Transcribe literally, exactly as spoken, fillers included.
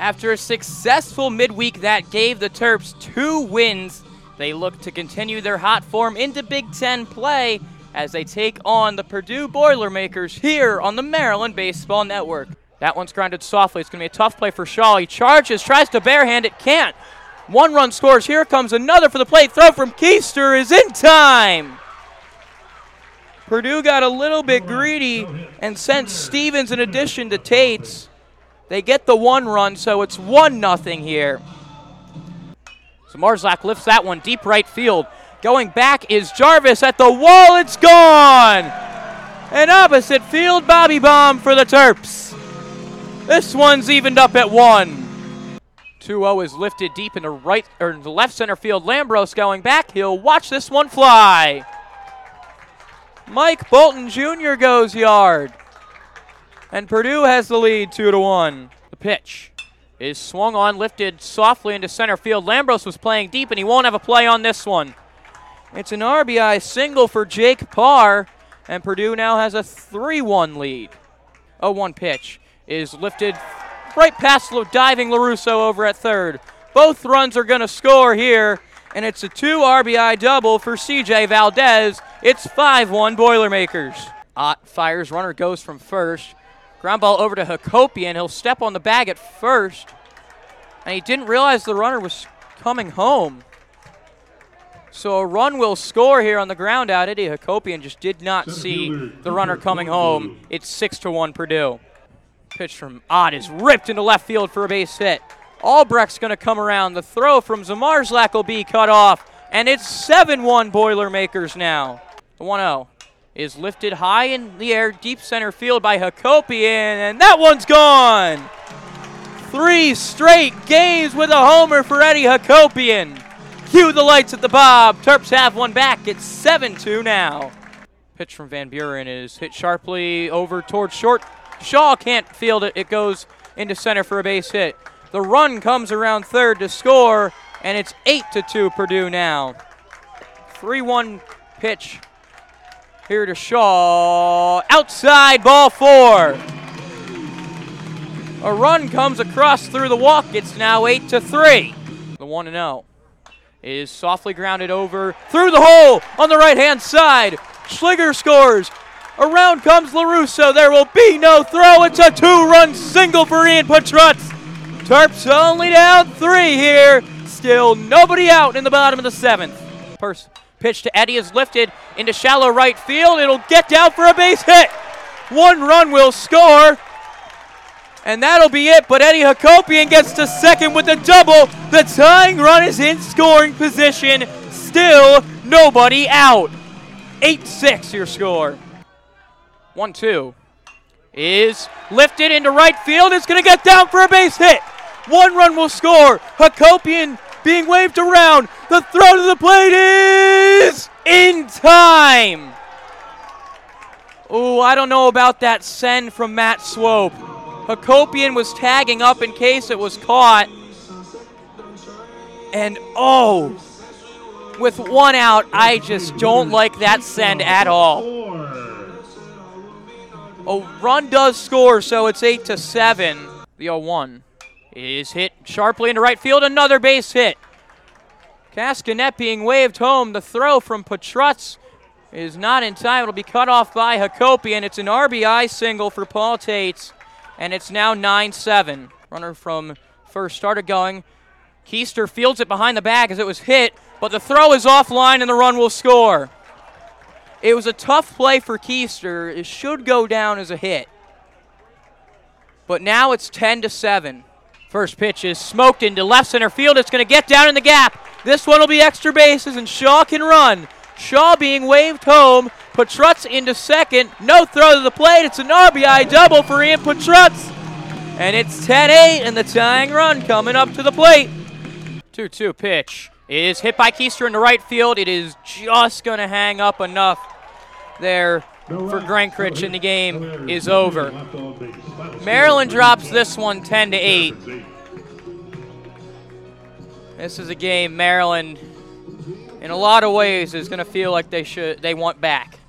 After a successful midweek that gave the Terps two wins, they look to continue their hot form into Big Ten play as they take on the Purdue Boilermakers here on the Maryland Baseball Network. That one's grounded softly. It's going to be a tough play for Shaw. He charges, tries to barehand it, can't. One run scores. Here comes another for the plate. Throw from Keister is in time. Purdue got a little bit greedy and sent Stevens in addition to Tate's. They get the one run, so it's one nothing here. So Marzak lifts that one deep right field. Going back is Jarvis at the wall. It's gone. An opposite field bobby bomb for the Terps. This one's evened up at one. two oh is lifted deep into right or the left center field. Lambros going back. He'll watch this one fly. Mike Bolton, Junior goes yard. And Purdue has the lead two to one. The pitch is swung on, lifted softly into center field. Lambros was playing deep, and he won't have a play on this one. It's an R B I single for Jake Parr, and Purdue now has a three one lead. oh one pitch is lifted right past diving LaRusso over at third. Both runs are going to score here, and it's a two R B I double for C J Valdez. It's five one Boilermakers. Ott fires, runner goes from first. Ground ball over to Hacopian. He'll step on the bag at first. And he didn't realize the runner was coming home. So a run will score here on the ground out. Eddie Hacopian just did not see the runner coming home. It's six to one Purdue. Pitch from Ott is ripped into left field for a base hit. Albrecht's going to come around. The throw from Zmarzlak will be cut off. And it's seven one Boilermakers now. The one oh. Is lifted high in the air, deep center field by Hacopian, and that one's gone. Three straight games with a homer for Eddie Hacopian. Cue the lights at the Bob. Terps have one back. It's seven two now. Pitch from Van Buren is hit sharply over towards short. Shaw can't field it. It goes into center for a base hit. The run comes around third to score, and it's eight to two Purdue now. three one pitch. Here to Shaw, outside, ball four. A run comes across through the walk. It's now eight to three. The one and oh is softly grounded over through the hole on the right-hand side. Schlinger scores. Around comes LaRusso. There will be no throw. It's a two-run single for Ian Petrutz. Terps only down three here. Still nobody out in the bottom of the seventh. Person. Pitch to Eddie is lifted into shallow right field. It'll get down for a base hit. One run will score, and that'll be it. But Eddie Hacopian gets to second with a double. The tying run is in scoring position. Still nobody out. eight six your score. one two is lifted into right field. It's going to get down for a base hit. One run will score. Hacopian being waved around. The throw to the plate is in time. Ooh, I don't know about that send from Matt Swope. Hacopian was tagging up in case it was caught. And oh, with one out, I just don't like that send at all. A run does score, so it's eight to seven. The oh one. Is hit sharply into right field, another base hit. Kaskinette being waved home. The throw from Petrutz is not in time. It'll be cut off by Hacopian. It's an R B I single for Paul Tate, and it's now nine seven. Runner from first started going. Keister fields it behind the bag as it was hit, but the throw is offline and the run will score. It was a tough play for Keister. It should go down as a hit. But now it's ten to seven. First pitch is smoked into left center field. It's going to get down in the gap. This one will be extra bases, and Shaw can run. Shaw being waved home. Petrutz into second. No throw to the plate. It's an R B I double for Ian Petrutz. And it's ten eight, and the tying run coming up to the plate. two two pitch is hit by Keister into right field. It is just going to hang up enough there for Grenkrich, and the game is over. Maryland drops this one ten to eight. This is a game Maryland, in a lot of ways, is going to feel like they should, they want back.